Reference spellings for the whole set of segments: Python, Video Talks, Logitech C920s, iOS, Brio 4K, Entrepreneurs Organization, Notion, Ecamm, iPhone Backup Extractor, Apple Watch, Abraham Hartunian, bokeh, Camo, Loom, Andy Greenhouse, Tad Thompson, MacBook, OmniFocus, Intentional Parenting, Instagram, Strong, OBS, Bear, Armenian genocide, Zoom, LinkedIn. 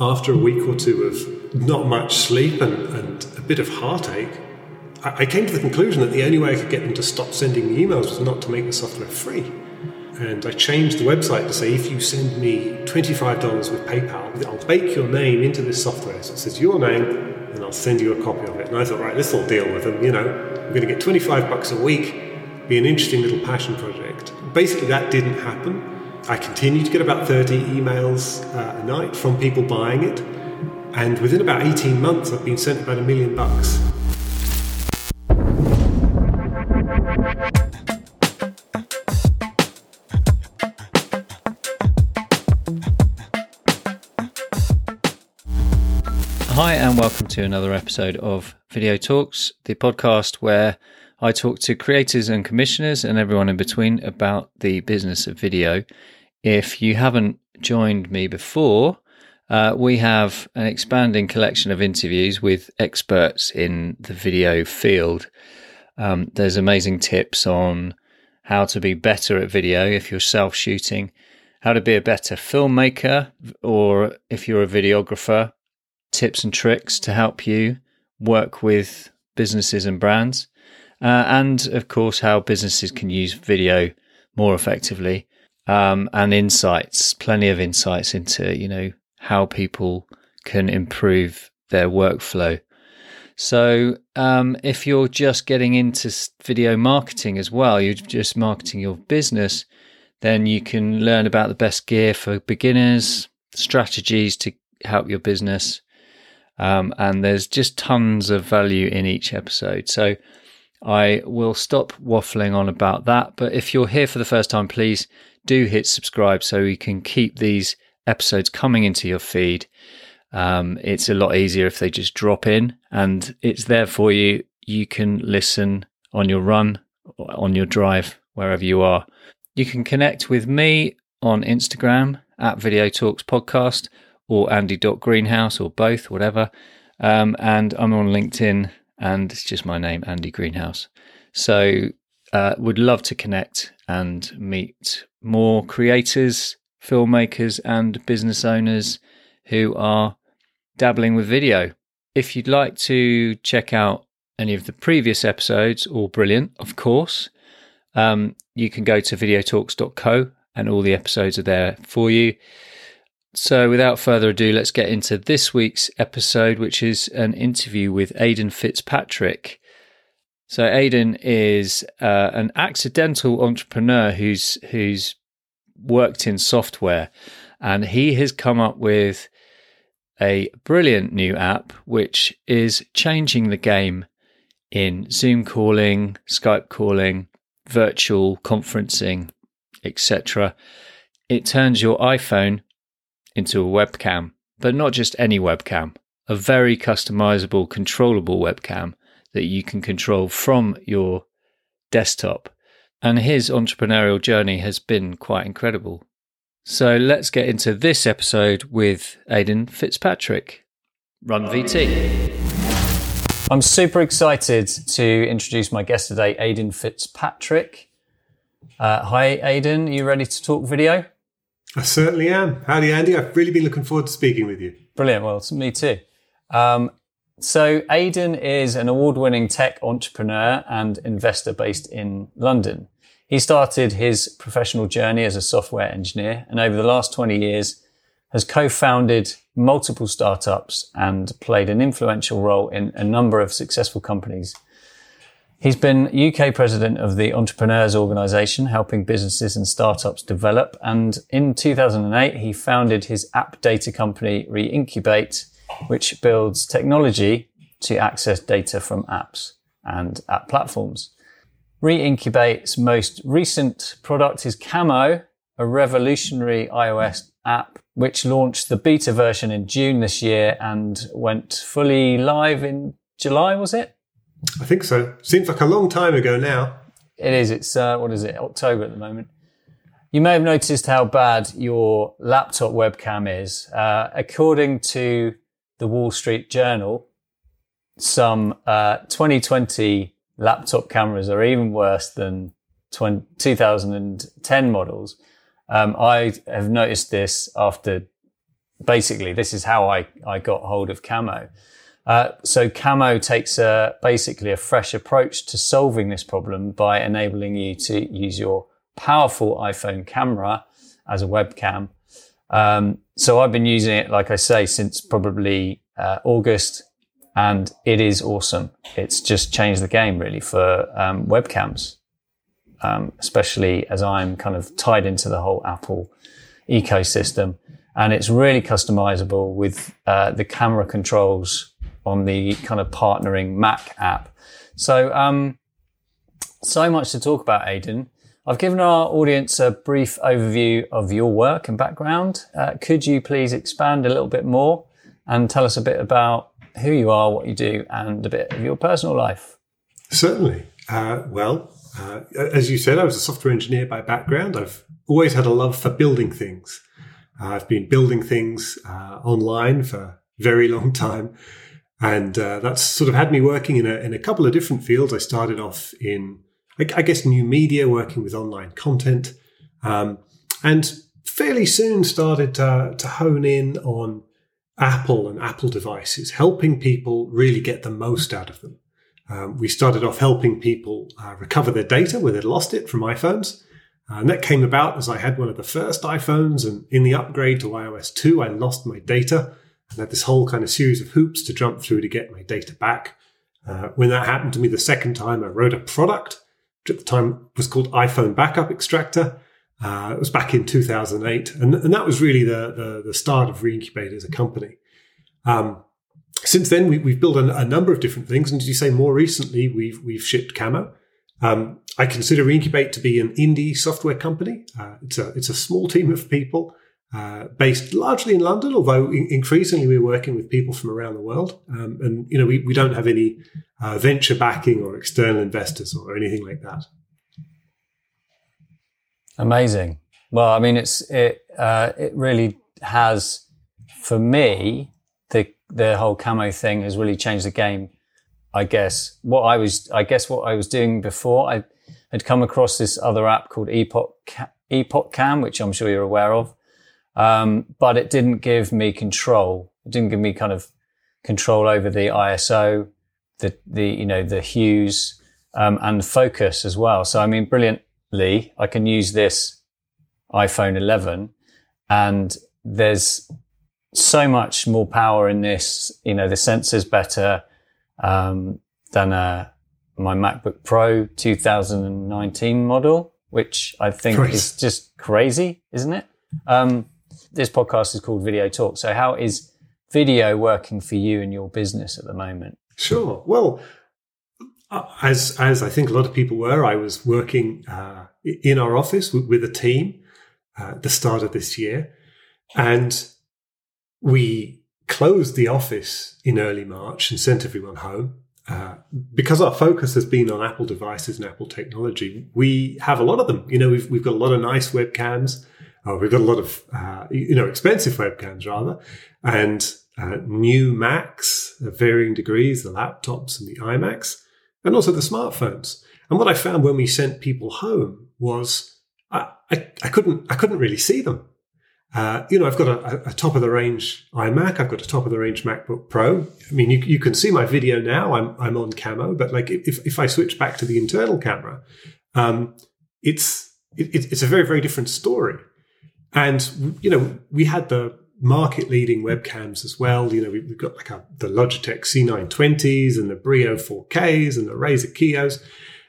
After a week or two of not much sleep and a bit of heartache, I came to the conclusion that the only way I could get them to stop sending me emails was not to make the software free. And I changed the website to say, if you send me $25 with PayPal, I'll bake your name into this software. So it says your name, and I'll send you a copy of it. And I thought, right, this will deal with them. You know, I'm going to get $25 a week, be an interesting little passion project. Basically, that didn't happen. I continued to get about 30 emails a night from people buying it, and within about 18 months I've been sent about $1 million. Hi and welcome to another episode of Video Talks, the podcast where I talk to creators and commissioners and everyone in between about the business of video. If you haven't joined me before, we have an expanding collection of interviews with experts in the video field. There's amazing tips on how to be better at video if you're self-shooting, how to be a better filmmaker, or if you're a videographer, tips and tricks to help you work with businesses and brands. And of course, how businesses can use video more effectively, and insights, plenty of insights into, you know, how people can improve their workflow. So if you're just getting into video marketing as well, you're just marketing your business, then you can learn about the best gear for beginners, strategies to help your business. And there's just tons of value in each episode. So I will stop waffling on about that. But if you're here for the first time, please do hit subscribe so you can keep these episodes coming into your feed. It's a lot easier if they just drop in and it's there for you. You can listen on your run, on your drive, wherever you are. You can connect with me on Instagram at Video Talks Podcast or Andy.Greenhouse or both, whatever. And I'm on LinkedIn. And it's just my name, Andy Greenhouse. So would love to connect and meet more creators, filmmakers and business owners who are dabbling with video. If you'd like to check out any of the previous episodes, all brilliant, of course, you can go to videotalks.co and all the episodes are there for you. So without further ado, let's get into this week's episode, which is an interview with Aidan Fitzpatrick. So Aidan is an accidental entrepreneur who's worked in software, and he has come up with a brilliant new app, which is changing the game in Zoom calling, Skype calling, virtual conferencing, etc. It turns your iPhone into a webcam, but not just any webcam, a very customizable, controllable webcam that you can control from your desktop. And his entrepreneurial journey has been quite incredible. So let's get into this episode with Aidan Fitzpatrick. Run VT. I'm super excited to introduce my guest today, Aidan Fitzpatrick. Hi, Aidan. Are you ready to talk video? I certainly am. Howdy, Andy. I've really been looking forward to speaking with you. Brilliant. Well, me too. So Aidan is an award-winning tech entrepreneur and investor based in London. He started his professional journey as a software engineer and over the last 20 years has co-founded multiple startups and played an influential role in a number of successful companies. He's been UK president of the Entrepreneurs Organization, helping businesses and startups develop. And in 2008, he founded his app data company, Reincubate, which builds technology to access data from apps and app platforms. Reincubate's most recent product is Camo, a revolutionary iOS app, which launched the beta version in June this year and went fully live in July, was it? I think so. Seems like a long time ago now. It is. It's, what is it, October at the moment. You may have noticed how bad your laptop webcam is. According to the Wall Street Journal, some 2020 laptop cameras are even worse than 2010 models. I have noticed this after basically, this is how I got hold of Camo. So Camo takes basically a fresh approach to solving this problem by enabling you to use your powerful iPhone camera as a webcam. So I've been using it, like I say, since probably August, and it is awesome. It's just changed the game really for webcams, especially as I'm kind of tied into the whole Apple ecosystem. And it's really customizable with the camera controls on the kind of partnering Mac app. So, so much to talk about, Aidan. I've given our audience a brief overview of your work and background. Could you please expand a little bit more and tell us a bit about who you are, what you do, and a bit of your personal life? Certainly. As you said, I was a software engineer by background. I've always had a love for building things. I've been building things online for a very long time. And that's sort of had me working in a couple of different fields. I started off in, I guess, new media, working with online content, and fairly soon started to hone in on Apple and Apple devices, helping people really get the most out of them. We started off helping people recover their data where they'd lost it from iPhones. And that came about as I had one of the first iPhones, and in the upgrade to iOS 2, I lost my data and had this whole kind of series of hoops to jump through to get my data back. When that happened to me the second time, I wrote a product, which at the time was called iPhone Backup Extractor. It was back in 2008. And that was really the start of Reincubate as a company. Since then, we've built a number of different things. And as you say, more recently, we've shipped Camo. I consider Reincubate to be an indie software company. It's a small team of people based largely in London, although increasingly we're working with people from around the world. And, you know, we don't have any venture backing or external investors or anything like that. Amazing. Well, I mean, it really has, for me, the whole Camo thing has really changed the game. I guess what I was doing before, I had come across this other app called EpocCam, which I'm sure you're aware of. But it didn't give me control. It didn't give me kind of control over the ISO, the hues, and focus as well. So, I mean, brilliantly, I can use this iPhone 11, and there's so much more power in this. You know, the sensor's better than my MacBook Pro 2019 model, which I think is just crazy, isn't it? This podcast is called Video Talks. So how is video working for you and your business at the moment? Sure. Well, as I think a lot of people were, I was working in our office with a team at the start of this year, and we closed the office in early March and sent everyone home. Because our focus has been on Apple devices and Apple technology, we have a lot of them. You know, we've got a lot of nice webcams. We've got a lot of, expensive webcams rather, and new Macs of varying degrees, the laptops and the iMacs, and also the smartphones. And what I found when we sent people home was I couldn't really see them. I've got a top of the range iMac. I've got a top of the range MacBook Pro. I mean, you can see my video now. I'm on Camo, but like if I switch back to the internal camera, it's a very, very different story. And, you know, we had the market leading webcams as well. You know, we've got like the Logitech C920s and the Brio 4Ks and the Razer Kiyos.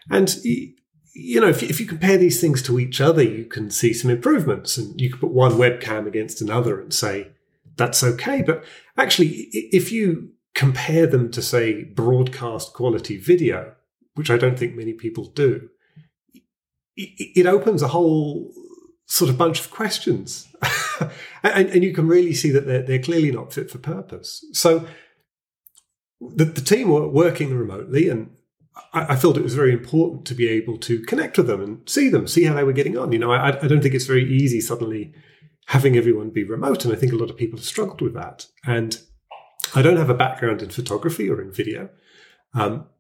And, you know, if you compare these things to each other, you can see some improvements, and you can put one webcam against another and say, that's okay. But actually, if you compare them to, say, broadcast quality video, which I don't think many people do, it opens a whole sort of bunch of questions. and you can really see that they're clearly not fit for purpose. So the team were working remotely, and I felt it was very important to be able to connect with them and see them, see how they were getting on. You know, I don't think it's very easy suddenly having everyone be remote, and I think a lot of people have struggled with that. And I don't have a background in photography or in video,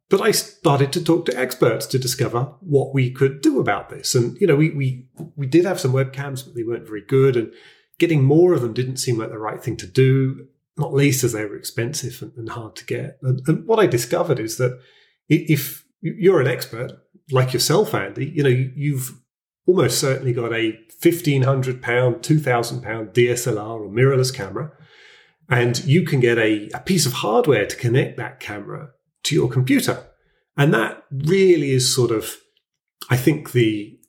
but I started to talk to experts to discover what we could do about this. And, you know, we did have some webcams, but they weren't very good. And, getting more of them didn't seem like the right thing to do, not least as they were expensive and hard to get. And what I discovered is that if you're an expert like yourself, Andy, you know, you've almost certainly got a £1,500, £2,000 DSLR or mirrorless camera, and you can get a piece of hardware to connect that camera to your computer. And that really is sort of, I think,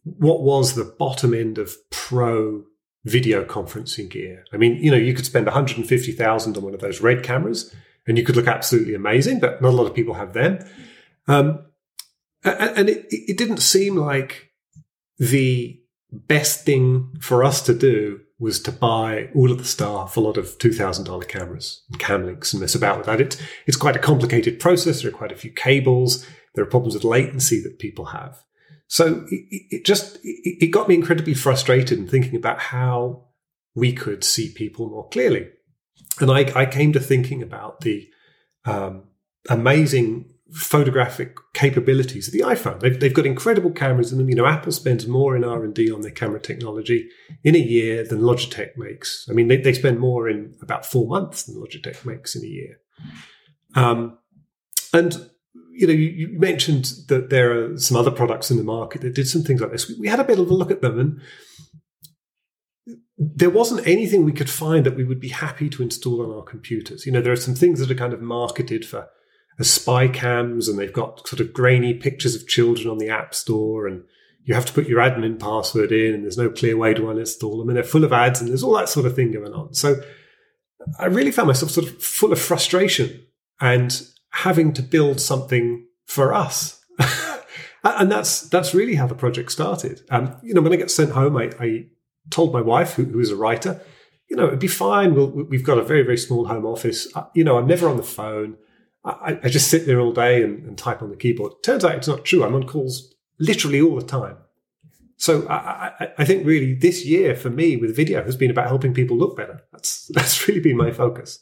what was the bottom end of pro video conferencing gear. I mean, you know, you could spend $150,000 on one of those Red cameras and you could look absolutely amazing, but not a lot of people have them. And it didn't seem like the best thing for us to do was to buy all of the staff a lot of $2,000 cameras and cam links and mess about with that. It's quite a complicated process. There are quite a few cables. There are problems with latency that people have. So it got me incredibly frustrated in thinking about how we could see people more clearly. And I came to thinking about the amazing photographic capabilities of the iPhone. They've got incredible cameras in them. You know, Apple spends more in R&D on their camera technology in a year than Logitech makes. I mean, they spend more in about 4 months than Logitech makes in a year. And you know, you mentioned that there are some other products in the market that did some things like this. We had a bit of a look at them, and there wasn't anything we could find that we would be happy to install on our computers. You know, there are some things that are kind of marketed for as spy cams, and they've got sort of grainy pictures of children on the App Store, and you have to put your admin password in, and there's no clear way to uninstall them, and they're full of ads, and there's all that sort of thing going on. So I really found myself sort of full of frustration and having to build something for us. And that's really how the project started. You know, when I got sent home, I told my wife, who is a writer, you know, it'd be fine. We've got a very, very small home office. You know, I'm never on the phone. I just sit there all day and type on the keyboard. Turns out it's not true. I'm on calls literally all the time. So I think really this year for me with video has been about helping people look better. That's really been my focus.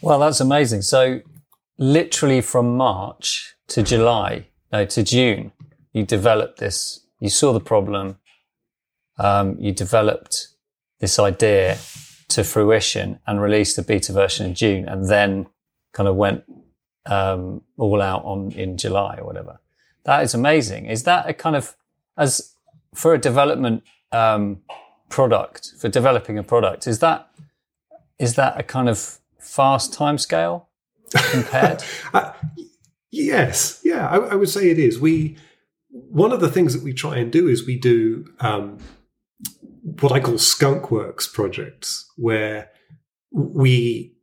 Well, that's amazing. So literally from March to June, you developed this. You saw the problem. You developed this idea to fruition and released a beta version in June, and then kind of went all out in July or whatever. That is amazing. Is that a kind of, as for a development product, for developing a product, is that a kind of fast timescale? Compared? Yes. Yeah, I would say it is. One of the things that we try and do is we do what I call skunk works projects, where we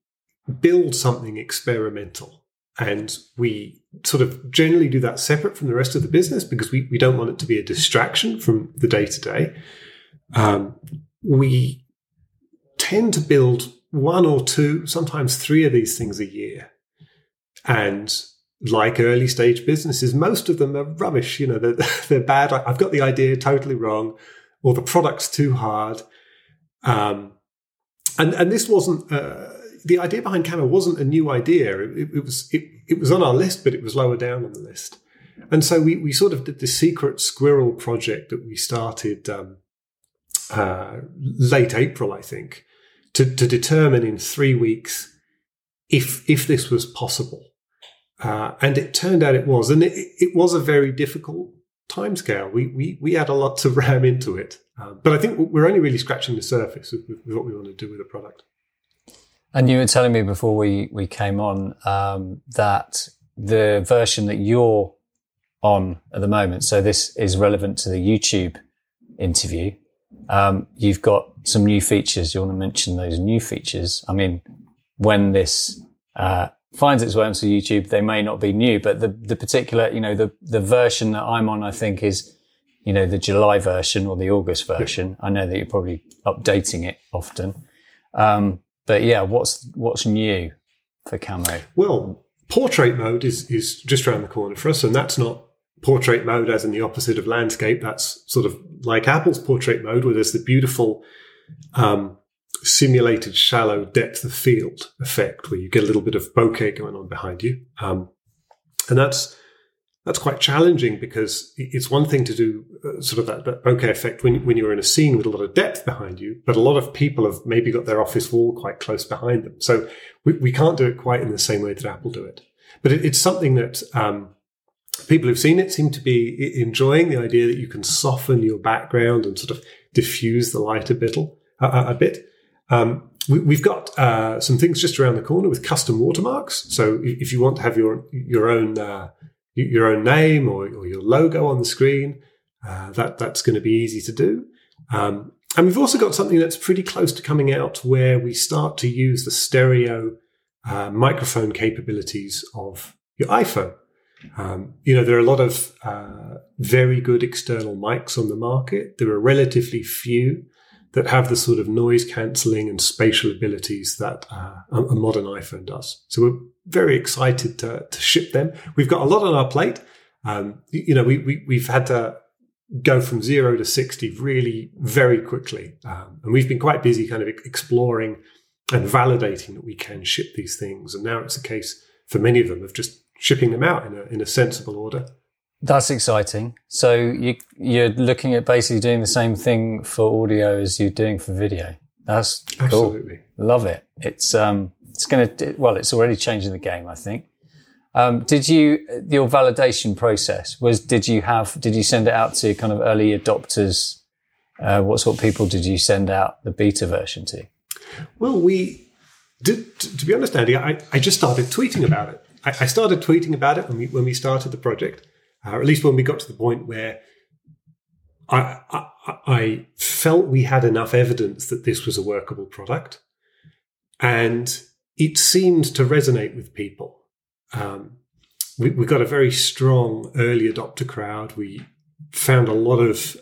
build something experimental. And we sort of generally do that separate from the rest of the business because we don't want it to be a distraction from the day-to-day. We tend to build one or two, sometimes three of these things a year. And like early stage businesses, most of them are rubbish. You know, they're bad. I've got the idea totally wrong, or the product's too hard. And this wasn't the idea behind Camo wasn't a new idea. It was on our list, but it was lower down on the list. And so we sort of did this secret squirrel project that we started late April, I think, to determine in 3 weeks if this was possible. And it turned out it was. And it was a very difficult timescale. We had a lot to ram into it. But I think we're only really scratching the surface with what we want to do with the product. And you were telling me before we came on that the version that you're on at the moment, so this is relevant to the YouTube interview, you've got some new features. You want to mention those new features? I mean, when this finds its way onto YouTube, they may not be new, but the particular, you know, the version that I'm on, I think is, you know, the July version or the August version. I know that you're probably updating it often. But yeah, what's new for Camo? Well, portrait mode is just around the corner for us, and that's not portrait mode as in the opposite of landscape. That's sort of like Apple's portrait mode, where there's the beautiful simulated shallow depth of field effect, where you get a little bit of bokeh going on behind you. And that's that's quite challenging, because it's one thing to do sort of that bokeh effect when you're in a scene with a lot of depth behind you, but a lot of people have maybe got their office wall quite close behind them. So we can't do it quite in the same way that Apple do it. But it's something that people who've seen it seem to be enjoying, the idea that you can soften your background and sort of diffuse the light a bit. We've got some things just around the corner with custom watermarks. So if you want to have your own name or your logo on the screen, that's going to be easy to do. And we've also got something that's pretty close to coming out where we start to use the stereo microphone capabilities of your iPhone. There are a lot of very good external mics on the market. There are relatively few that have the sort of noise cancelling and spatial abilities that a modern iPhone does. So we're very excited to ship them. We've got a lot on our plate. We've had to go from 0 to 60 really very quickly. And we've been quite busy kind of exploring and validating that we can ship these things. And now it's a case for many of them of just shipping them out in a sensible order. That's exciting. So you're looking at basically doing the same thing for audio as you're doing for video. That's cool. Absolutely. Love it. It's already changing the game, I think. Your validation process was, did you send it out to kind of early adopters? What sort of people did you send out the beta version to? Well, we did, to be honest, Andy, I just started tweeting about it. I started tweeting about it when we started the project, or at least when we got to the point where I felt we had enough evidence that this was a workable product, and it seemed to resonate with people. We got a very strong early adopter crowd. We found a lot of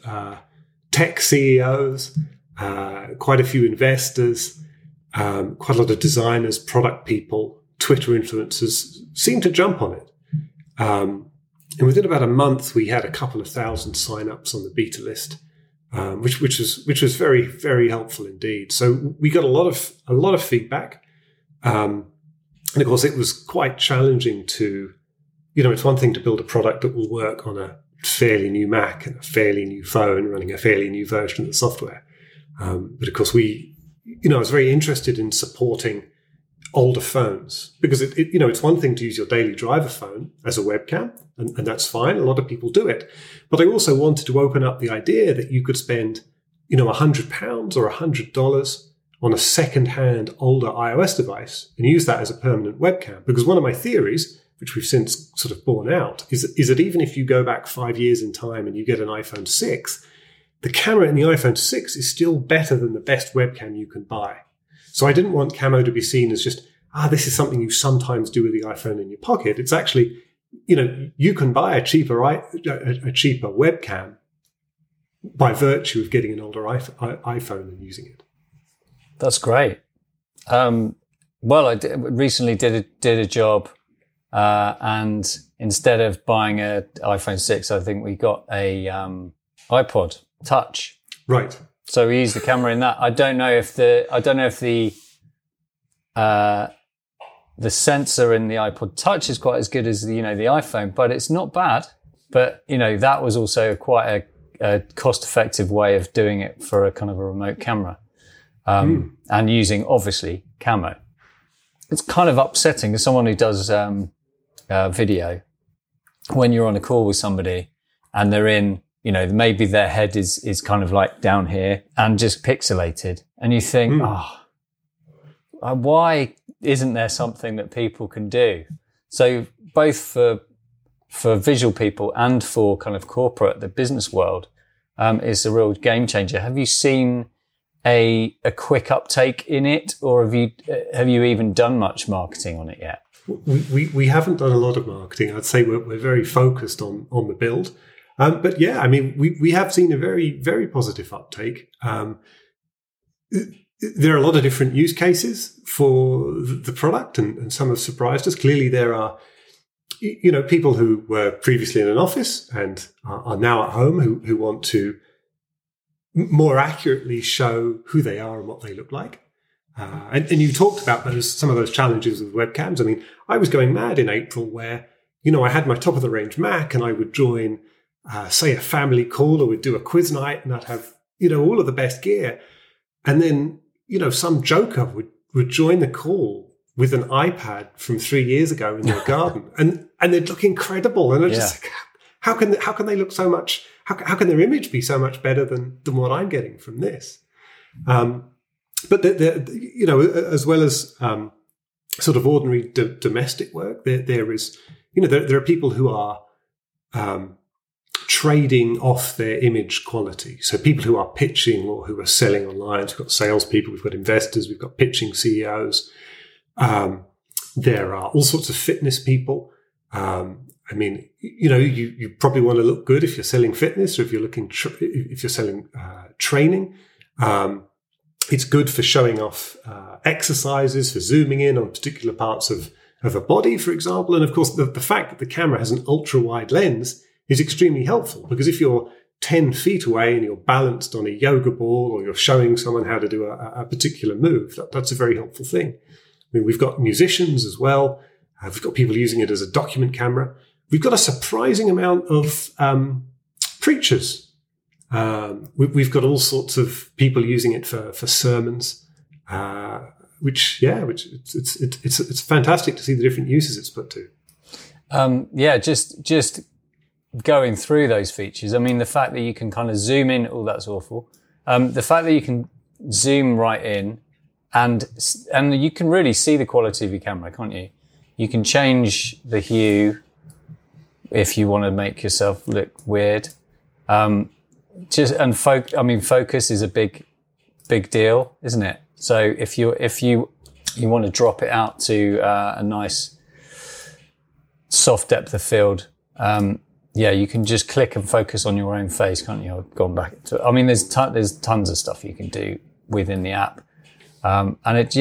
tech CEOs, quite a few investors, quite a lot of designers, product people, Twitter influencers seemed to jump on it. And within about a month, we had a couple of thousand signups on the beta list, which was very, very helpful indeed. So we got a lot of feedback. And of course, it was quite challenging to, it's one thing to build a product that will work on a fairly new Mac and a fairly new phone running a fairly new version of the software. But of course, I was very interested in supporting older phones, because it's one thing to use your daily driver phone as a webcam, and that's fine. A lot of people do it. But I also wanted to open up the idea that you could spend, £100 or $100 on a second-hand older iOS device and use that as a permanent webcam. Because one of my theories, which we've since sort of borne out, is that even if you go back 5 years in time and you get an iPhone 6, the camera in the iPhone 6 is still better than the best webcam you can buy. So I didn't want Camo to be seen as just, this is something you sometimes do with the iPhone in your pocket. It's actually, you can buy a cheaper webcam by virtue of getting an older iPhone and using it. That's great. I recently did a job, and instead of buying an iPhone 6, I think we got a iPod Touch. Right. So we use the camera in that. I don't know if the sensor in the iPod Touch is quite as good as the iPhone, but it's not bad. But that was also quite a cost-effective way of doing it for a kind of a remote camera, and using obviously Camo. It's kind of upsetting as someone who does video when you're on a call with somebody and they're in. Maybe their head is kind of like down here and just pixelated. And you think, why isn't there something that people can do? So both for visual people and for kind of corporate, the business world, is a real game changer. Have you seen a quick uptake in it, or have you even done much marketing on it yet? We haven't done a lot of marketing. I'd say we're very focused on the build. But yeah, I mean, we have seen a very, very positive uptake. There are a lot of different use cases for the product, and some have surprised us. Clearly, there are, people who were previously in an office and are now at home who want to more accurately show who they are and what they look like. And you talked about some of those challenges with webcams. I mean, I was going mad in April where you know, I had my top of the range Mac and I would join, say, a family call, or we'd do a quiz night and I'd have, you know, all of the best gear. And then, you know, some joker would join the call with an iPad from 3 years ago in their garden, and they'd look incredible. And I just like, how can they look so much? How can their image be so much better than what I'm getting from this? But you know, as well as sort of ordinary domestic work, there is you know there are people who are trading off their image quality. So people who are pitching or who are selling online. We've got salespeople, we've got investors, we've got pitching CEOs. There are all sorts of fitness people. I mean, you know, you probably want to look good if you're selling fitness, or if you're selling training. It's good for showing off exercises, for zooming in on particular parts of a body, for example. And of course, the fact that the camera has an ultra wide lens is extremely helpful, because if you're 10 feet away and you're balanced on a yoga ball, or you're showing someone how to do a particular move, that's a very helpful thing. I mean, we've got musicians as well. We've got people using it as a document camera. We've got a surprising amount of preachers. We've got all sorts of people using it for sermons, which it's fantastic to see the different uses it's put to. Just going through those features. I mean, the fact that you can kind of zoom in, that's awful. The fact that you can zoom right in. And you can really see the quality of your camera, can't you? You can change the hue if you want to make yourself look weird. Focus is a big deal, isn't it? So if you want to drop it out to a nice soft depth of field, you can just click and focus on your own face, can't you? I've gone back to it. I mean, there's tons of stuff you can do within the app. I think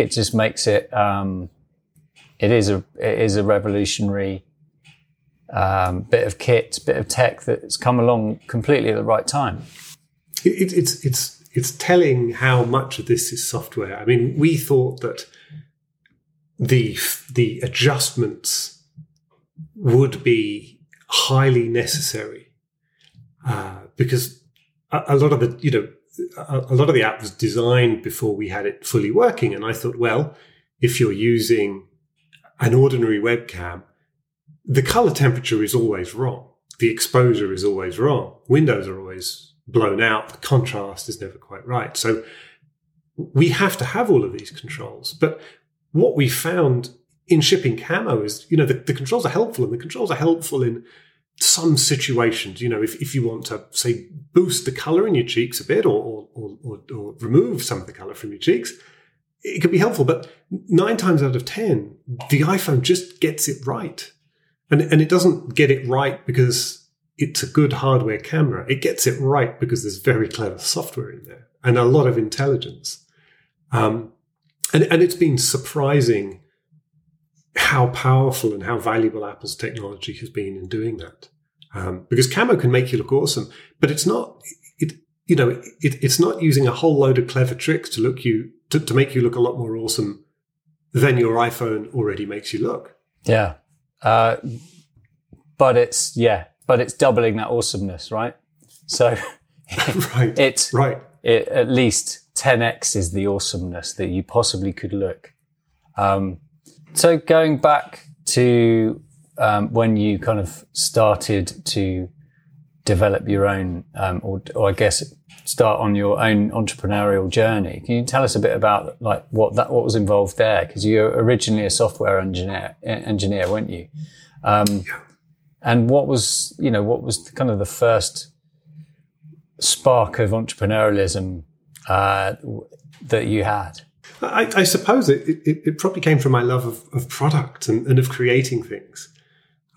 it just makes it, it is a revolutionary, bit of kit, bit of tech that's come along completely at the right time. It's telling how much of this is software. I mean, we thought that the adjustments would be highly necessary, because a lot of the app was designed before we had it fully working. And I thought, well, if you're using an ordinary webcam, the color temperature is always wrong. The exposure is always wrong. Windows are always blown out. The contrast is never quite right. So we have to have all of these controls. But what we found in shipping Camo is, you know, the controls are helpful, and the controls are helpful in some situations. You know, if you want to, say, boost the colour in your cheeks a bit, or remove some of the colour from your cheeks, it could be helpful. But 9 times out of 10, the iPhone just gets it right, and it doesn't get it right because it's a good hardware camera. It gets it right because there's very clever software in there and a lot of intelligence. And it's been surprising how powerful and how valuable Apple's technology has been in doing that. Because Camo can make you look awesome, but it's not using a whole load of clever tricks to to make you look a lot more awesome than your iPhone already makes you look. Yeah. But it's doubling that awesomeness, right? So It at least 10x is the awesomeness that you possibly could look. So going back to when you kind of started to develop your own, or I guess start on your own entrepreneurial journey, can you tell us a bit about like what was involved there? Because you were originally a software engineer, weren't you? And what was kind of the first spark of entrepreneurialism that you had? I suppose it probably came from my love of product and of creating things.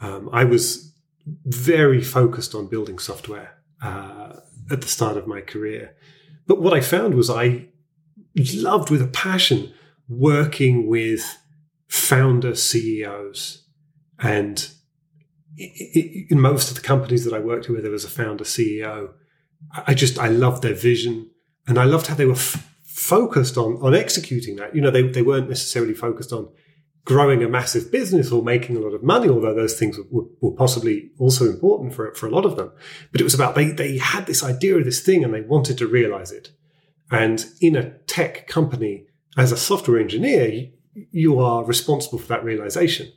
I was very focused on building software at the start of my career. But what I found was I loved with a passion working with founder CEOs. And in most of the companies that I worked with, there was a founder CEO. I loved their vision, and I loved how they were focused on executing that. You know, they weren't necessarily focused on growing a massive business or making a lot of money, although those things were possibly also important for a lot of them. But it was about they had this idea of this thing and they wanted to realize it. And in a tech company, as a software engineer, you are responsible for that realization.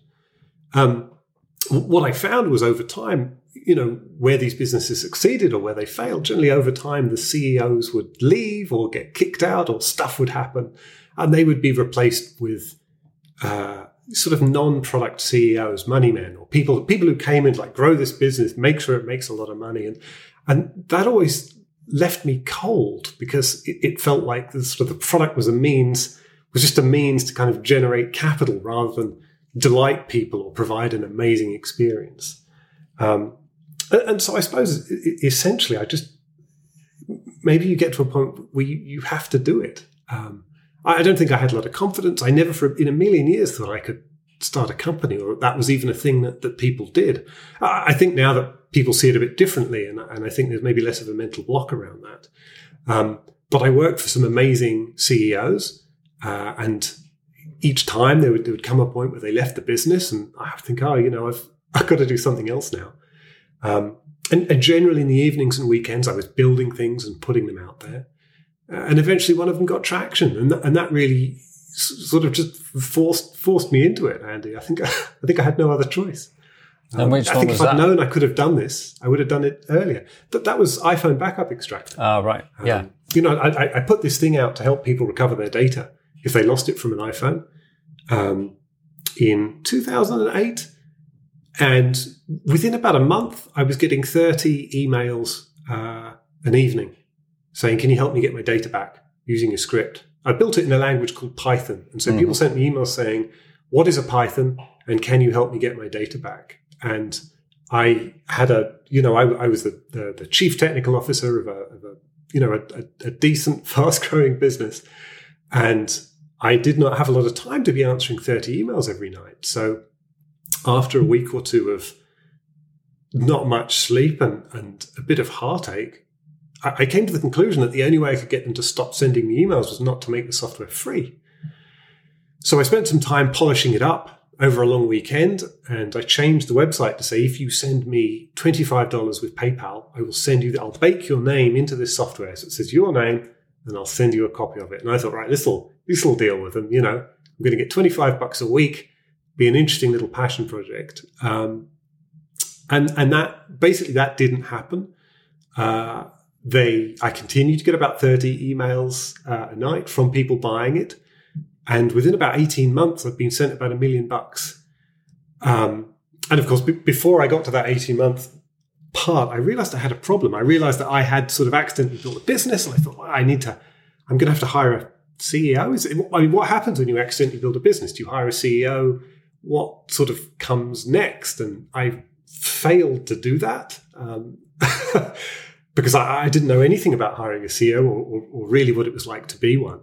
What I found was over time, you know, where these businesses succeeded or where they failed, generally over time, the CEOs would leave or get kicked out or stuff would happen, and they would be replaced with sort of non-product CEOs, money men, or people who came in to like grow this business, make sure it makes a lot of money. And that always left me cold because it felt like the sort of the product was just a means to kind of generate capital rather than delight people or provide an amazing experience. And so I suppose essentially maybe you get to a point where you have to do it. I don't think I had a lot of confidence. I never for in a million years thought I could start a company or that was even a thing that people did. I think now that people see it a bit differently and I think there's maybe less of a mental block around that. But I worked for some amazing CEOs and each time there would come a point where they left the business and I would think, I've got to do something else now. And generally in the evenings and weekends, I was building things and putting them out there. And eventually one of them got traction. And that really sort of just forced me into it, Andy. I think I had no other choice. And which I think one was if I'd known I could have done this, I would have done it earlier. That was iPhone Backup Extractor. Oh, right. Yeah. I put this thing out to help people recover their data if they lost it from an iPhone in 2008. And within about a month, I was getting 30 emails an evening saying, can you help me get my data back using a script? I built it in a language called Python. And so people sent me emails saying, what is a Python and can you help me get my data back? And I had I was the chief technical officer of a decent, fast-growing business. And I did not have a lot of time to be answering 30 emails every night. So after a week or two of not much sleep and a bit of heartache, I came to the conclusion that the only way I could get them to stop sending me emails was not to make the software free. So I spent some time polishing it up over a long weekend, and I changed the website to say, if you send me $25 with PayPal, I will send you, I'll bake your name into this software. So it says your name, and I'll send you a copy of it. And I thought, right, this will deal with them. I'm going to get $25 a week, be an interesting little passion project. And that basically that didn't happen. I continued to get about 30 emails a night from people buying it. And within about 18 months, I've been sent about $1 million. And of course, before I got to that 18-month part, I realized I had a problem. I realized that I had sort of accidentally built a business. And I thought, well, I'm going to have to hire a CEO. What happens when you accidentally build a business? Do you hire a CEO? What sort of comes next? And I failed to do that. Because I didn't know anything about hiring a CEO or really what it was like to be one.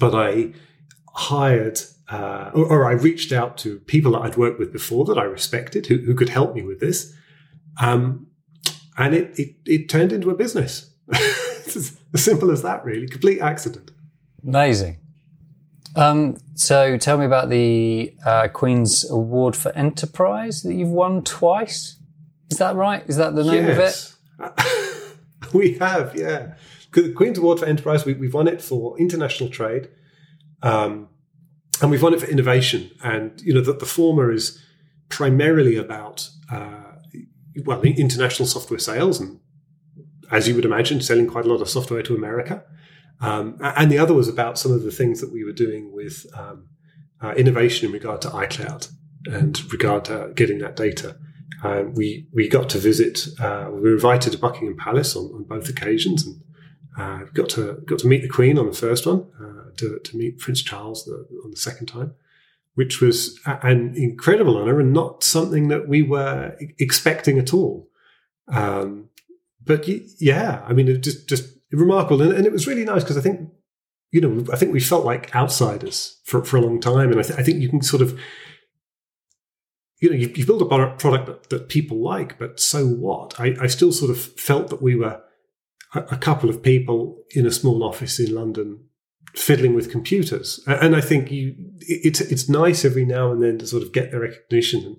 But I hired I reached out to people that I'd worked with before that I respected who could help me with this. And it turned into a business. It's as simple as that, really. Complete accident. Amazing. So tell me about the Queen's Award for Enterprise that you've won twice. Is that right? Is that the name of it? We have, yeah. The Queen's Award for Enterprise, we've won it for international trade, and we've won it for innovation. And, the former is primarily about, international software sales and, as you would imagine, selling quite a lot of software to America. And the other was about some of the things that we were doing with innovation in regard to iCloud and regard to getting that data. We got to visit. We were invited to Buckingham Palace on both occasions, and got to meet the Queen on the first one, to meet Prince Charles on the second time, which was an incredible honour and not something that we were expecting at all. But yeah, I mean, it just remarkable, and it was really nice because I think we felt like outsiders for a long time, and I think you can sort of. You build a product that people like, but so what? I still sort of felt that we were a couple of people in a small office in London fiddling with computers. And I think it's nice every now and then to sort of get the recognition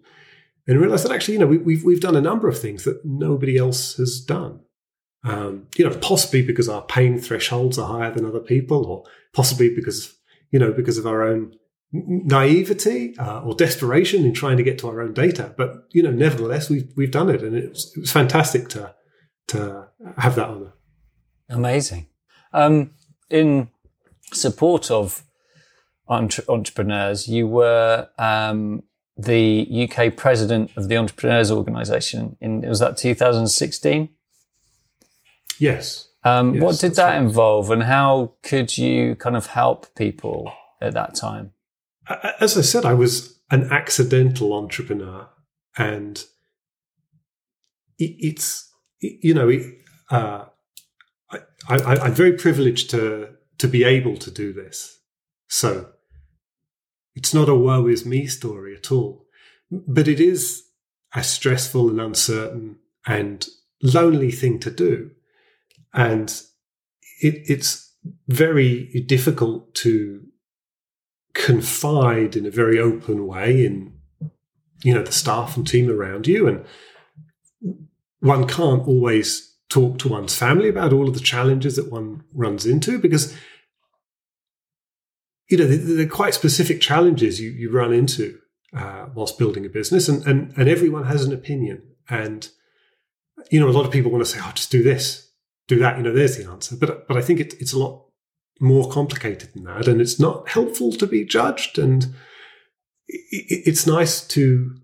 and realize that actually, you know, we've done a number of things that nobody else has done. You know, possibly because our pain thresholds are higher than other people, or possibly because of our own naivety or desperation in trying to get to our own data. But, you know, nevertheless, we've done it, and it was fantastic to have that honor. Amazing. In support of entrepreneurs, you were the UK president of the Entrepreneurs Organization. Was that 2016? Yes. Yes, what did that involve, and how could you kind of help people at that time? As I said, I was an accidental entrepreneur, and I'm very privileged to be able to do this. So it's not a woe is me story at all, but it is a stressful and uncertain and lonely thing to do. And it's very difficult to confide in a very open way in, you know, the staff and team around you. And one can't always talk to one's family about all of the challenges that one runs into, because, you know, they're quite specific challenges you run into whilst building a business, and everyone has an opinion. And, you know, a lot of people want to say, oh, just do this, do that, you know, there's the answer. But I think it's a lot more complicated than that, and it's not helpful to be judged. And it's nice to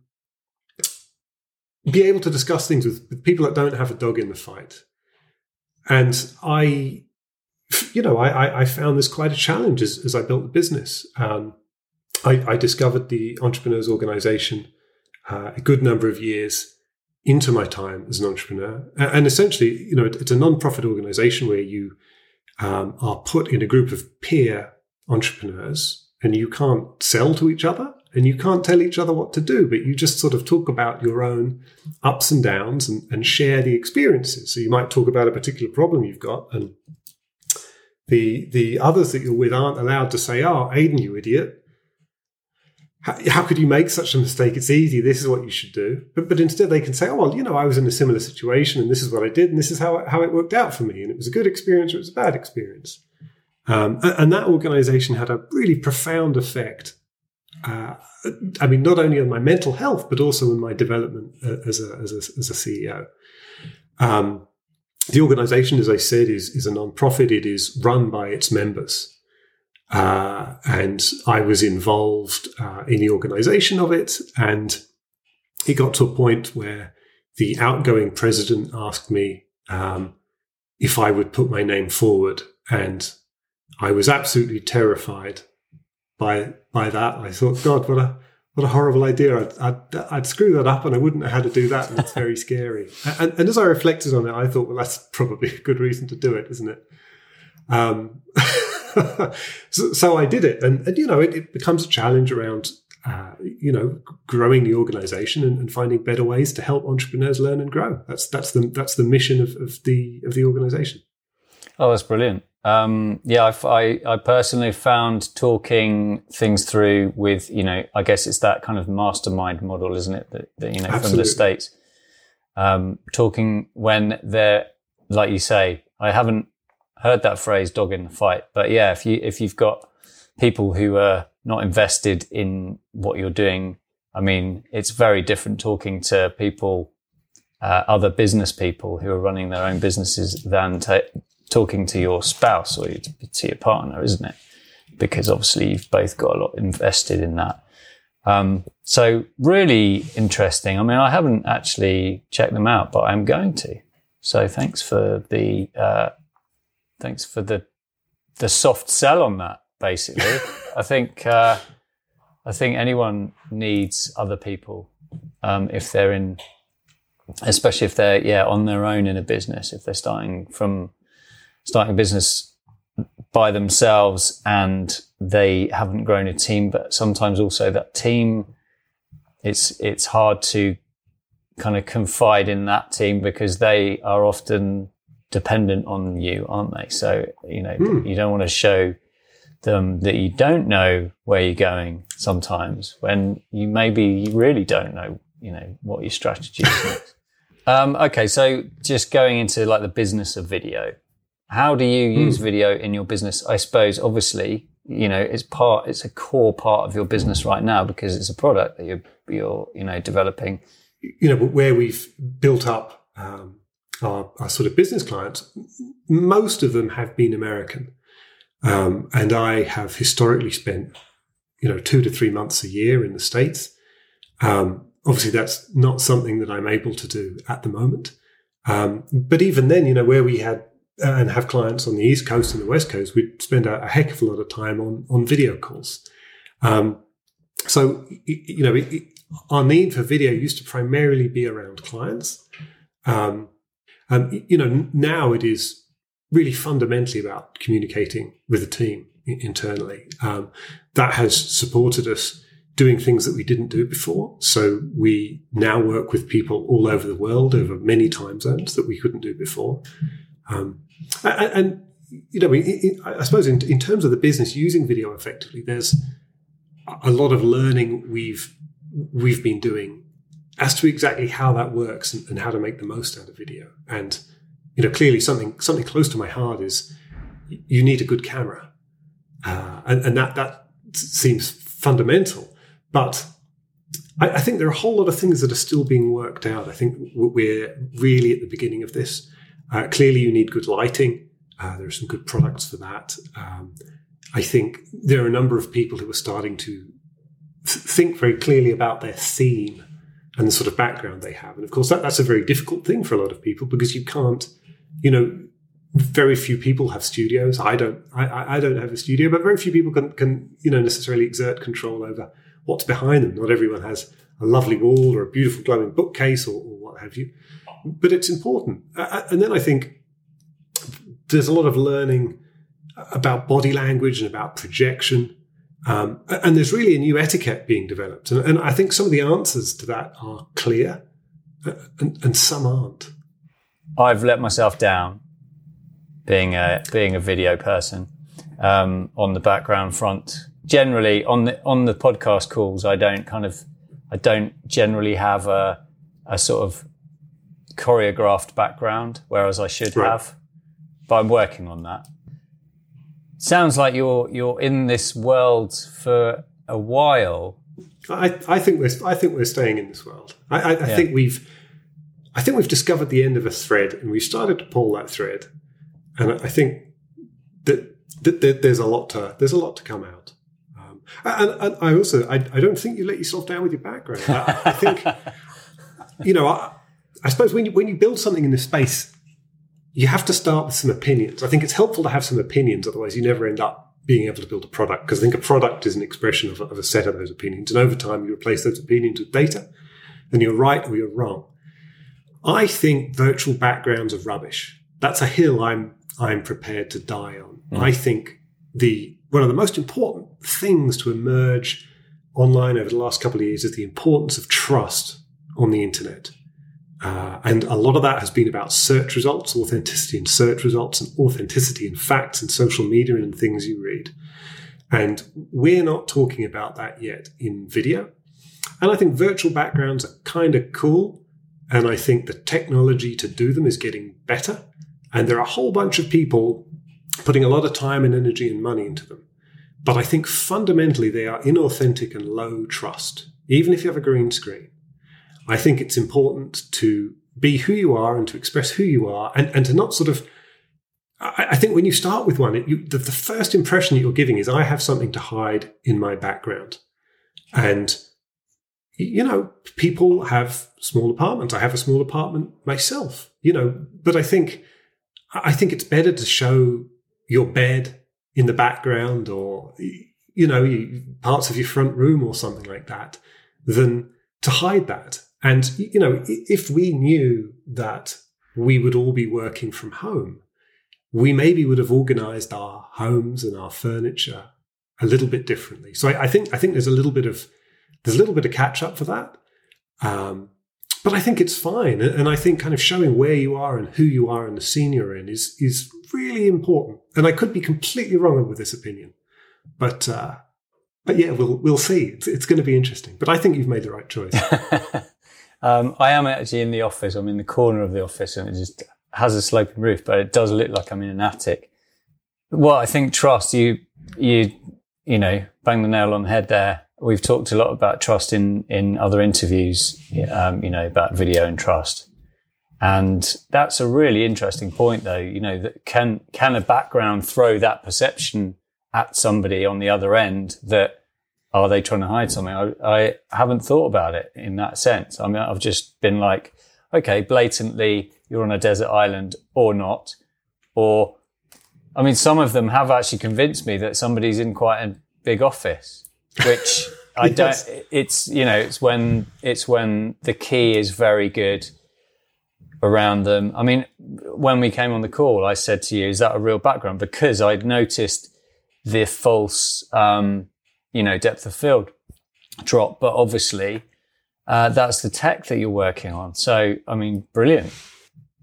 be able to discuss things with people that don't have a dog in the fight. And I found this quite a challenge as I built the business. I discovered the Entrepreneurs Organization a good number of years into my time as an entrepreneur. And essentially, you know, it's a non-profit organization where you are put in a group of peer entrepreneurs, and you can't sell to each other and you can't tell each other what to do, but you just sort of talk about your own ups and downs and share the experiences. So you might talk about a particular problem you've got, and the others that you're with aren't allowed to say, oh, Aidan, you idiot, how could you make such a mistake? It's easy. This is what you should do. But instead they can say, oh, well, you know, I was in a similar situation and this is what I did and this is how it worked out for me. And it was a good experience or it was a bad experience. And that organization had a really profound effect. I mean, not only on my mental health, but also on my development as a CEO. The organization, as I said, is a nonprofit. It is run by its members. And I was involved in the organization of it, and it got to a point where the outgoing president asked me if I would put my name forward, and I was absolutely terrified by that. I thought, God, what a horrible idea. I'd screw that up and I wouldn't know how to do that, and it's very scary. And as I reflected on it, I thought, well, that's probably a good reason to do it, isn't it? So I did it, and you know, it becomes a challenge around you know, growing the organization and finding better ways to help entrepreneurs learn and grow. That's the mission of the organization. Oh, that's brilliant. Yeah, I personally found talking things through with, you know, I guess it's that kind of mastermind model, isn't it? That you know, absolutely, from the States, talking when they're, like you say, I haven't heard that phrase, dog in the fight. But yeah, if you've got people who are not invested in what you're doing, I mean, it's very different talking to people, other business people who are running their own businesses, than talking to your spouse or to your partner, isn't it? Because obviously you've both got a lot invested in that. So really interesting. I mean, I haven't actually checked them out, but I'm going to. So thanks for the... Thanks for the soft sell on that, basically. I think anyone needs other people, if they're in, especially if they're on their own in a business, if they're starting a business by themselves and they haven't grown a team. But sometimes also that team, it's hard to kind of confide in that team because they are often dependent on you, aren't they? So, you know, you don't want to show them that you don't know where you're going sometimes, when you maybe really don't know, you know, what your strategy is. Okay, so just going into like the business of video, how do you use video in your business? I suppose, obviously, you know, it's a core part of your business right now because it's a product that you're developing. You know, where we've built up our sort of business clients, most of them have been American. And I have historically spent, 2 to 3 months a year in the States. Obviously, that's not something that I'm able to do at the moment. But even then, where we had and have clients on the East Coast and the West Coast, we'd spend a heck of a lot of time on video calls. Our need for video used to primarily be around clients. Now it is really fundamentally about communicating with a team internally. That has supported us doing things that we didn't do before. So we now work with people all over the world, over many time zones that we couldn't do before. I suppose in terms of the business using video effectively, there's a lot of learning we've been doing as to exactly how that works and how to make the most out of video. And clearly something close to my heart is you need a good camera. And that seems fundamental. But I think there are a whole lot of things that are still being worked out. I think we're really at the beginning of this. Clearly you need good lighting. There are some good products for that. I think there are a number of people who are starting to think very clearly about their theme and the sort of background they have. And of course, that's a very difficult thing for a lot of people because you can't, very few people have studios. I don't have a studio, but very few people can necessarily exert control over what's behind them. Not everyone has a lovely wall or a beautiful glowing bookcase or what have you, but it's important. And then I think there's a lot of learning about body language and about projection. And there's really a new etiquette being developed. And I think some of the answers to that are clear and some aren't. I've let myself down being a video person on the background front. Generally on the podcast calls, I don't generally have a sort of choreographed background, whereas I should have, but I'm working on that. Sounds like you're in this world for a while. I think we're staying in this world. I think we've discovered the end of a thread, and we've started to pull that thread. And I think that there's a lot to come out. And I also I don't think you let yourself down with your background. I think I suppose when you build something in this space, you have to start with some opinions. I think it's helpful to have some opinions, otherwise you never end up being able to build a product, because I think a product is an expression of a set of those opinions. And over time, you replace those opinions with data, then you're right or you're wrong. I think virtual backgrounds are rubbish. That's a hill I'm prepared to die on. Mm. I think one of the most important things to emerge online over the last couple of years is the importance of trust on the internet. And a lot of that has been about search results, authenticity in search results, and authenticity in facts and social media and things you read. And we're not talking about that yet in video. And I think virtual backgrounds are kind of cool. And I think the technology to do them is getting better. And there are a whole bunch of people putting a lot of time and energy and money into them. But I think fundamentally they are inauthentic and low trust, even if you have a green screen. I think it's important to be who you are and to express who you are and to not sort of... I think when you start with one, the first impression that you're giving is, I have something to hide in my background. And, people have small apartments. I have a small apartment myself, But I think it's better to show your bed in the background or, parts of your front room or something like that than to hide that. And, if we knew that we would all be working from home, we maybe would have organized our homes and our furniture a little bit differently. So I think there's a little bit of catch up for that. But I think it's fine. And I think kind of showing where you are and who you are and the scene you're in is really important. And I could be completely wrong with this opinion. But yeah, we'll see. It's going to be interesting. But I think you've made the right choice. I am actually in the office. I'm in the corner of the office, and it just has a sloping roof, but it does look like I'm in an attic. Well, I think trust, you know, bang the nail on the head there. We've talked a lot about trust in other interviews, you know, about video and trust. And that's a really interesting point, though. You know, that can a background throw that perception at somebody on the other end that, are they trying to hide something? I haven't thought about it in that sense. I mean, I've just been like, okay, blatantly, you're on a desert island or not. Or, I mean, some of them have actually convinced me that somebody's in quite a big office, which I don't, it's, you know, it's when the key is very good around them. I mean, when we came on the call, I said to you, is that a real background? Because I'd noticed the false, you know, depth of field drop, but obviously, that's the tech that you're working on. So, I mean, brilliant.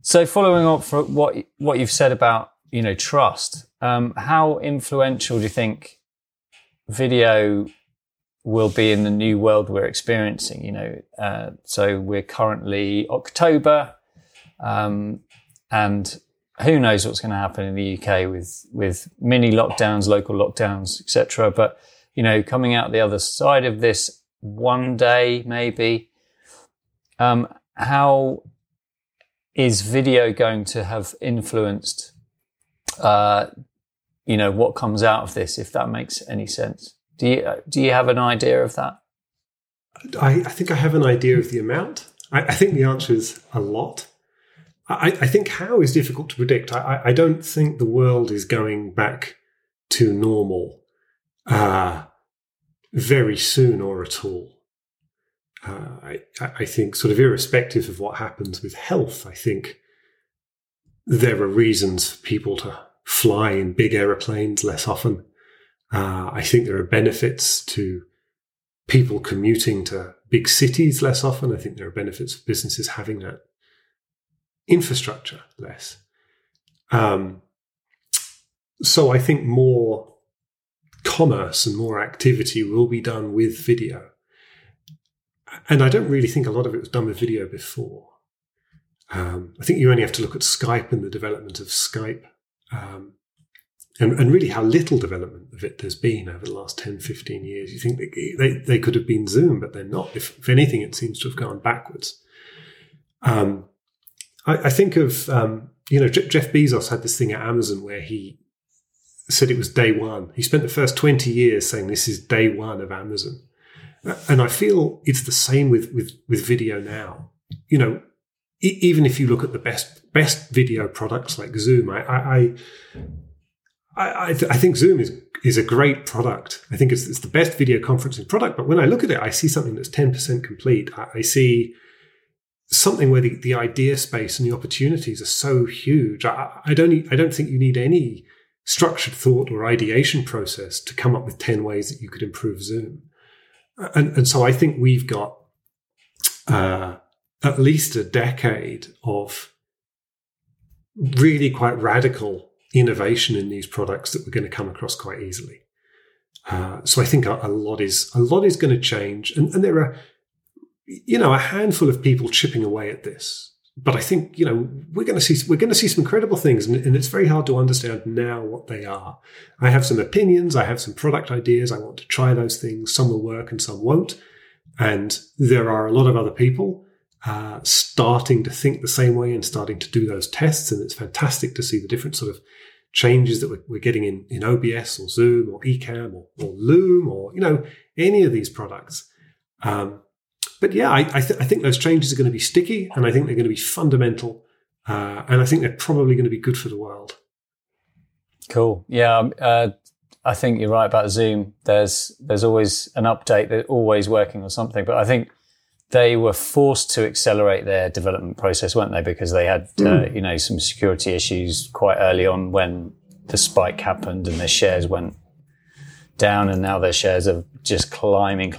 So following up from what you've said about, you know, trust, how influential do you think video will be in the new world we're experiencing? You know, so we're currently October, and who knows what's going to happen in the UK with mini lockdowns, local lockdowns, etc. But, you know, coming out the other side of this one day, maybe, how is video going to have influenced, you know, what comes out of this, if that makes any sense? Do you have an idea of that? I think I have an idea of the amount. I think the answer is a lot. I think how is difficult to predict. I don't think the world is going back to normal very soon or at all. I think sort of irrespective of what happens with health, I think there are reasons for people to fly in big aeroplanes less often. I think there are benefits to people commuting to big cities less often. I think there are benefits of businesses having that infrastructure less. So I think more commerce and more activity will be done with video. And I don't really think a lot of it was done with video before. I think you only have to look at Skype and the development of Skype, and really how little development of it there's been over the last 10, 15 years. You think they could have been Zoom, but they're not. If anything, it seems to have gone backwards. I think of, you know, Jeff Bezos had this thing at Amazon where he said it was day one. He spent the first 20 years saying this is day one of Amazon. And I feel it's the same with video now. You know, even if you look at the best video products like Zoom, I think Zoom is a great product. I think it's the best video conferencing product. But when I look at it, I see something that's 10% complete. I see something where the idea space and the opportunities are so huge. I don't think you need any structured thought or ideation process to come up with 10 ways that you could improve Zoom. And so I think we've got at least a decade of really quite radical innovation in these products that we're going to come across quite easily. So I think a lot is going to change, and there are, you know, a handful of people chipping away at this. But I think, you know, we're going to see some incredible things, and it's very hard to understand now what they are. I have some opinions, I have some product ideas, I want to try those things. Some will work and some won't. And there are a lot of other people starting to think the same way and starting to do those tests. And it's fantastic to see the different sort of changes that we're getting in OBS or Zoom or Ecamm or Loom or, you know, any of these products. But yeah, I think those changes are going to be sticky, and I think they're going to be fundamental, and I think they're probably going to be good for the world. Cool. Yeah, I think you're right about Zoom. There's always an update. They're always working on something. But I think they were forced to accelerate their development process, weren't they? Because they had, you know, some security issues quite early on when the spike happened and their shares went down, and now their shares are just climbing.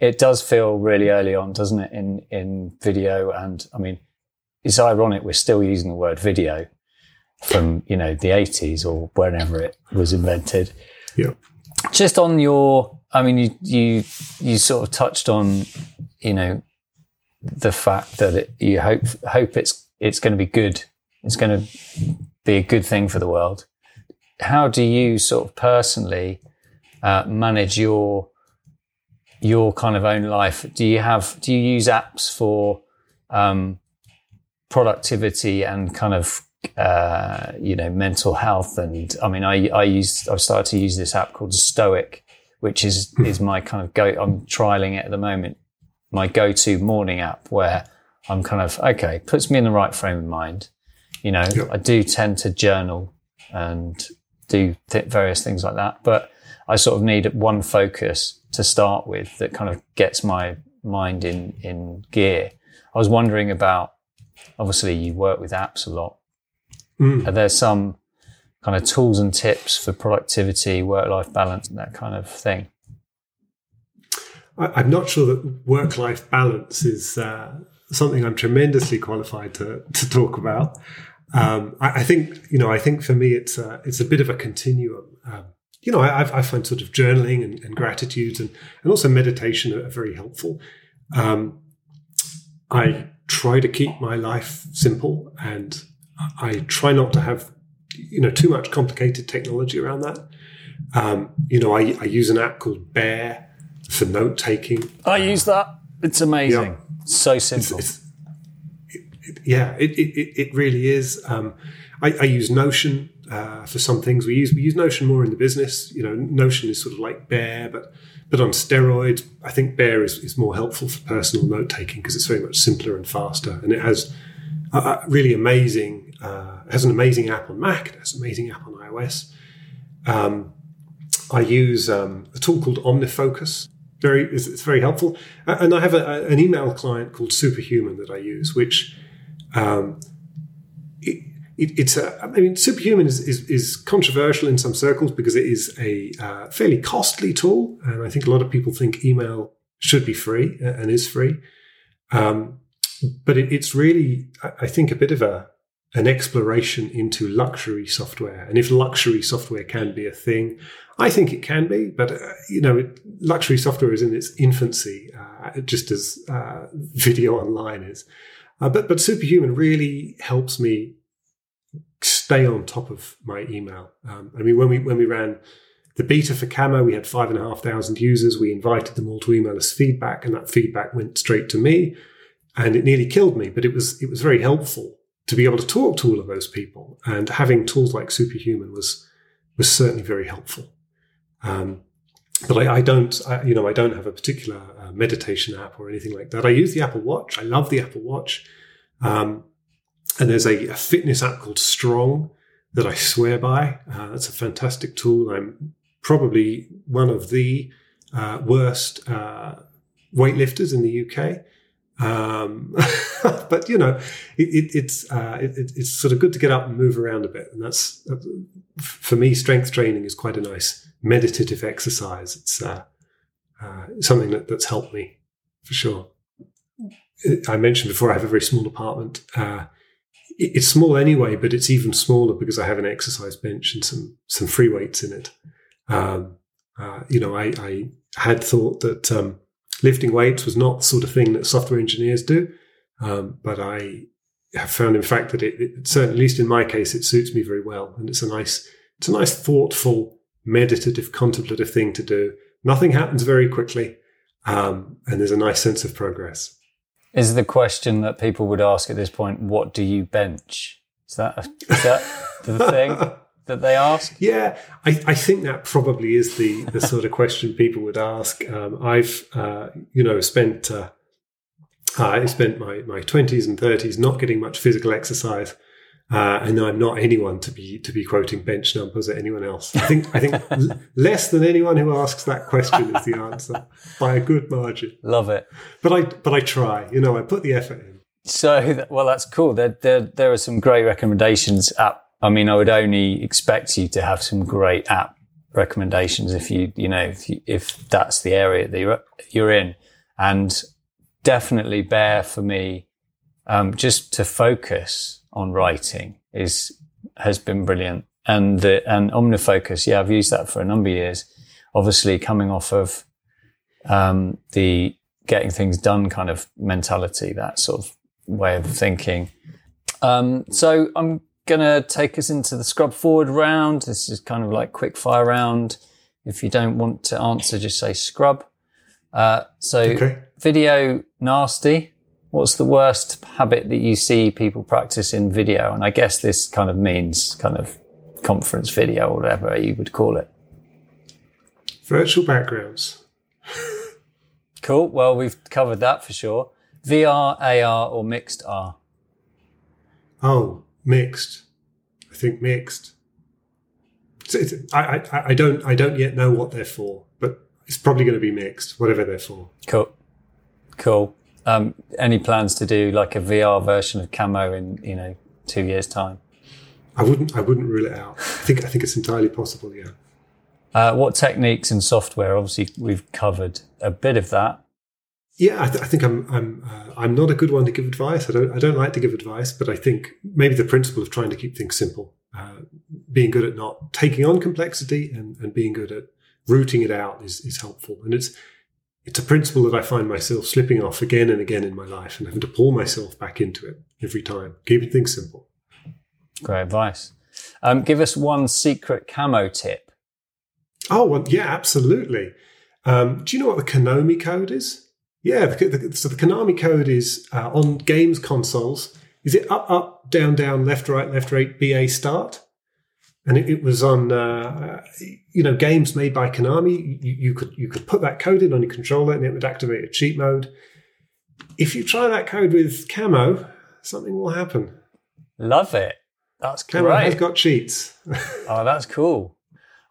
It does feel really early on, doesn't it, in video? And I mean, it's ironic we're still using the word video from, you know, the 80s or whenever it was invented. Yeah. Just on your, I mean, you sort of touched on, you know, the fact that you hope it's going to be good. It's going to be a good thing for the world. How do you sort of personally manage your kind of own life? Do you use apps for productivity and kind of you know, mental health? And I mean, I've started to use this app called Stoic, which is my kind of I'm trialing it at the moment. My go-to morning app where I'm kind of, okay, puts me in the right frame of mind. You know, yep. I do tend to journal and do various things like that, but I sort of need one focus to start with that kind of gets my mind in gear. I was wondering about, obviously you work with apps a lot. Are there some kind of tools and tips for productivity, work-life balance, and that kind of thing? I'm not sure that work-life balance is something I'm tremendously qualified to talk about. I think for me it's a bit of a continuum. You know, I find sort of journaling and gratitude and also meditation are very helpful. I try to keep my life simple, and I try not to have, you know, too much complicated technology around that. You know, I use an app called Bear for note taking. I use that. It's amazing. Yeah. So simple. It really is. I use Notion for some things. We use Notion more in the business. You know, Notion is sort of like Bear, but on steroids. I think Bear is more helpful for personal note taking because it's very much simpler and faster, and it has really amazing. It has an amazing app on Mac. It has an amazing app on iOS. I use a tool called OmniFocus. It's very helpful. And I have an email client called Superhuman that I use, which Superhuman is controversial in some circles because it is a fairly costly tool. And I think a lot of people think email should be free and is free. But it's really, I think, a bit of an exploration into luxury software. And if luxury software can be a thing, I think it can be, but you know, luxury software is in its infancy, just as video online is. But Superhuman really helps me stay on top of my email. I mean, when we ran the beta for Camo, we had 5,500 users. We invited them all to email us feedback, and that feedback went straight to me, and it nearly killed me. But it was very helpful to be able to talk to all of those people, and having tools like Superhuman was certainly very helpful. But I don't have a particular meditation app or anything like that. I use the Apple Watch. I love the Apple Watch. And there's a fitness app called Strong that I swear by. That's a fantastic tool. I'm probably one of the worst weightlifters in the UK. But you know, it's sort of good to get up and move around a bit, and that's for me. Strength training is quite a nice meditative exercise. It's something that's helped me for sure. I mentioned before I have a very small apartment. It's small anyway, but it's even smaller because I have an exercise bench and some free weights in it. You know, I had thought that lifting weights was not the sort of thing that software engineers do, but I have found, in fact, that it certainly, at least in my case, it suits me very well, and it's a nice, thoughtful, meditative, contemplative thing to do. Nothing happens very quickly, and there's a nice sense of progress. Is the question that people would ask at this point, what do you bench? Is that the thing that they ask? Yeah, I think that probably is the sort of question people would ask. I spent my 20s and 30s not getting much physical exercise, and I'm not anyone to be quoting bench numbers at anyone else. I think less than anyone who asks that question is the answer by a good margin. Love it, but I try. You know, I put the effort in. So well, that's cool. There are some great recommendations up. I mean, I would only expect you to have some great app recommendations if that's the area that you're in. And definitely Bear for me, just to focus on writing is has been brilliant. And OmniFocus, yeah, I've used that for a number of years. Obviously, coming off of the getting things done kind of mentality, that sort of way of thinking. So I'm going to take us into the scrub forward round. This is kind of like quick fire round. If you don't want to answer, just say scrub. Okay. Video nasty. What's the worst habit that you see people practice in video? And I guess this kind of means kind of conference video or whatever you would call it. Virtual backgrounds. Cool. Well, we've covered that for sure. VR, AR, or mixed R? Oh, mixed. I think mixed. I don't yet know what they're for, but it's probably going to be mixed, whatever they're for. Cool. Any plans to do like a VR version of Camo in 2 years' time? I wouldn't rule it out. I think it's entirely possible. Yeah. What techniques and software? Obviously, we've covered a bit of that. Yeah, I think I'm not a good one to give advice. I don't like to give advice, but I think maybe the principle of trying to keep things simple, being good at not taking on complexity, and being good at rooting it out is helpful. And it's a principle that I find myself slipping off again and again in my life, and having to pull myself back into it every time. Keeping things simple. Great advice. Give us one secret Camo tip. Oh, well, yeah, absolutely. Do you know what the Konami code is? Yeah, so the Konami code is on games consoles. Is it up, up, down, down, left, right, BA, start? And it was on, games made by Konami. You could put that code in on your controller and it would activate a cheat mode. If you try that code with Camo, something will happen. Love it. That's great. Camo has got cheats. Oh, that's cool.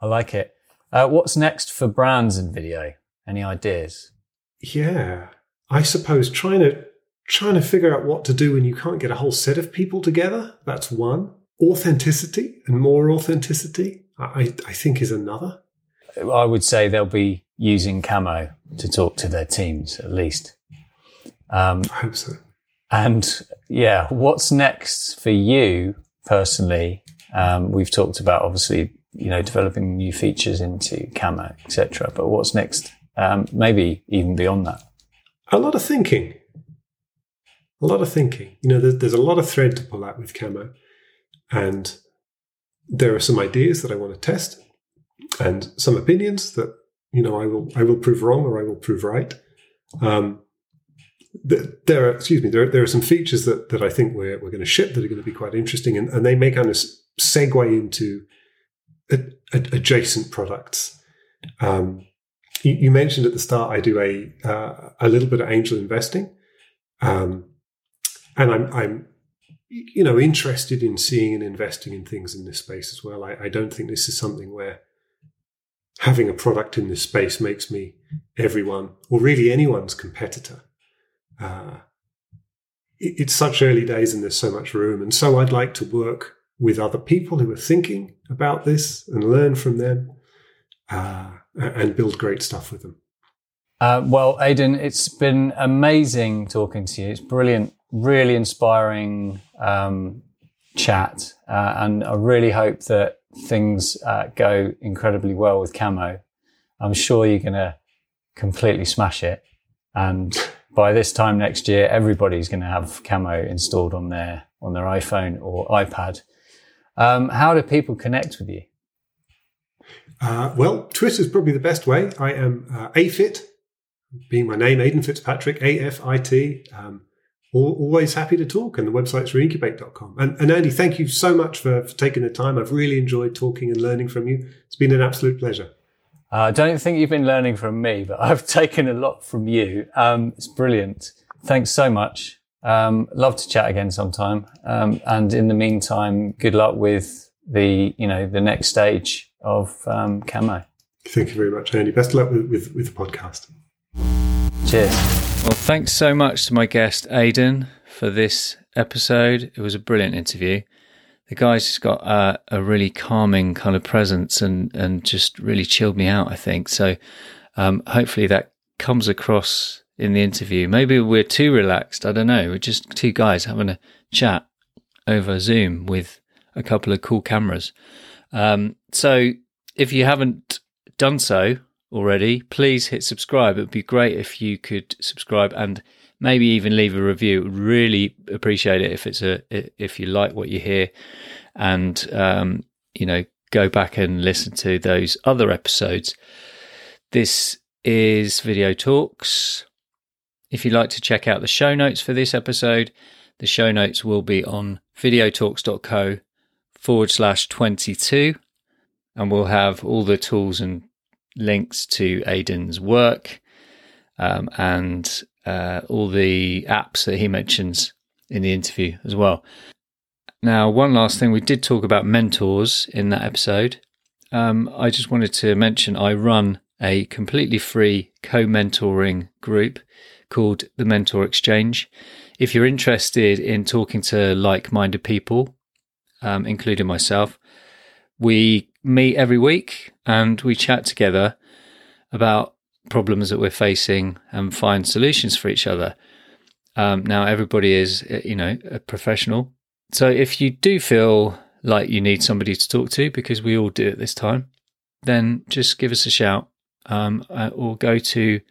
I like it. What's next for brands in video? Any ideas? Yeah, I suppose trying to figure out what to do when you can't get a whole set of people together. That's one. Authenticity and more authenticity, I think, is another. I would say they'll be using Camo to talk to their teams, at least. I hope so. And yeah, what's next for you personally? We've talked about, obviously, developing new features into Camo, etc. But what's next? Maybe even beyond that. A lot of thinking. There's a lot of thread to pull out with Camo. And there are some ideas that I want to test and some opinions that, I will prove wrong or I will prove right. There are some features that I think we're going to ship that are going to be quite interesting. And they may kind of segue into adjacent products. You mentioned at the start I do a little bit of angel investing, and I'm interested in seeing and investing in things in this space as well. I don't think this is something where having a product in this space makes me everyone or really anyone's competitor. It's such early days and there's so much room, and so I'd like to work with other people who are thinking about this and learn from them. And build great stuff with them. Well, Aidan, it's been amazing talking to you. It's brilliant, really inspiring chat. And I really hope that things go incredibly well with Camo. I'm sure you're going to completely smash it. And by this time next year, everybody's going to have Camo installed on their iPhone or iPad. How do people connect with you? Well, Twitter is probably the best way. I am AFIT, being my name, Aidan Fitzpatrick, AFIT. Always happy to talk, and the website's reincubate.com. And Andy, thank you so much for taking the time. I've really enjoyed talking and learning from you. It's been an absolute pleasure. I don't think you've been learning from me, but I've taken a lot from you. It's brilliant. Thanks so much. Love to chat again sometime. And in the meantime, good luck with the next stage of Camo. Thank you very much, Andy. Best of luck with the podcast. Cheers. Well, thanks so much to my guest, Aidan, for this episode. It was a brilliant interview. The guy's just got a really calming kind of presence and just really chilled me out, I think. So hopefully that comes across in the interview. Maybe we're too relaxed. I don't know. We're just two guys having a chat over Zoom with a couple of cool cameras. So if you haven't done so already, please hit subscribe. It would be great if you could subscribe and maybe even leave a review. Really appreciate it if you like what you hear, and go back and listen to those other episodes. This is Video Talks. If you'd like to check out the show notes for this episode, the show notes will be on videotalks.co/22, and we'll have all the tools and links to Aidan's work and all the apps that he mentions in the interview as well. Now, one last thing, we did talk about mentors in that episode. I just wanted to mention I run a completely free co-mentoring group called the Mentor Exchange. If you're interested in talking to like-minded people, including myself, we meet every week and we chat together about problems that we're facing and find solutions for each other. Now, everybody is, a professional. So if you do feel like you need somebody to talk to, because we all do at this time, then just give us a shout, or go to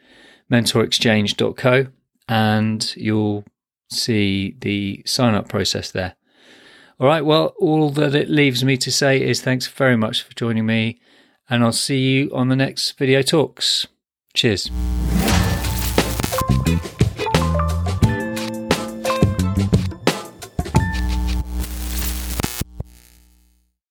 mentorexchange.co and you'll see the sign-up process there. All right, well, all that it leaves me to say is thanks very much for joining me, and I'll see you on the next Video Talks. Cheers.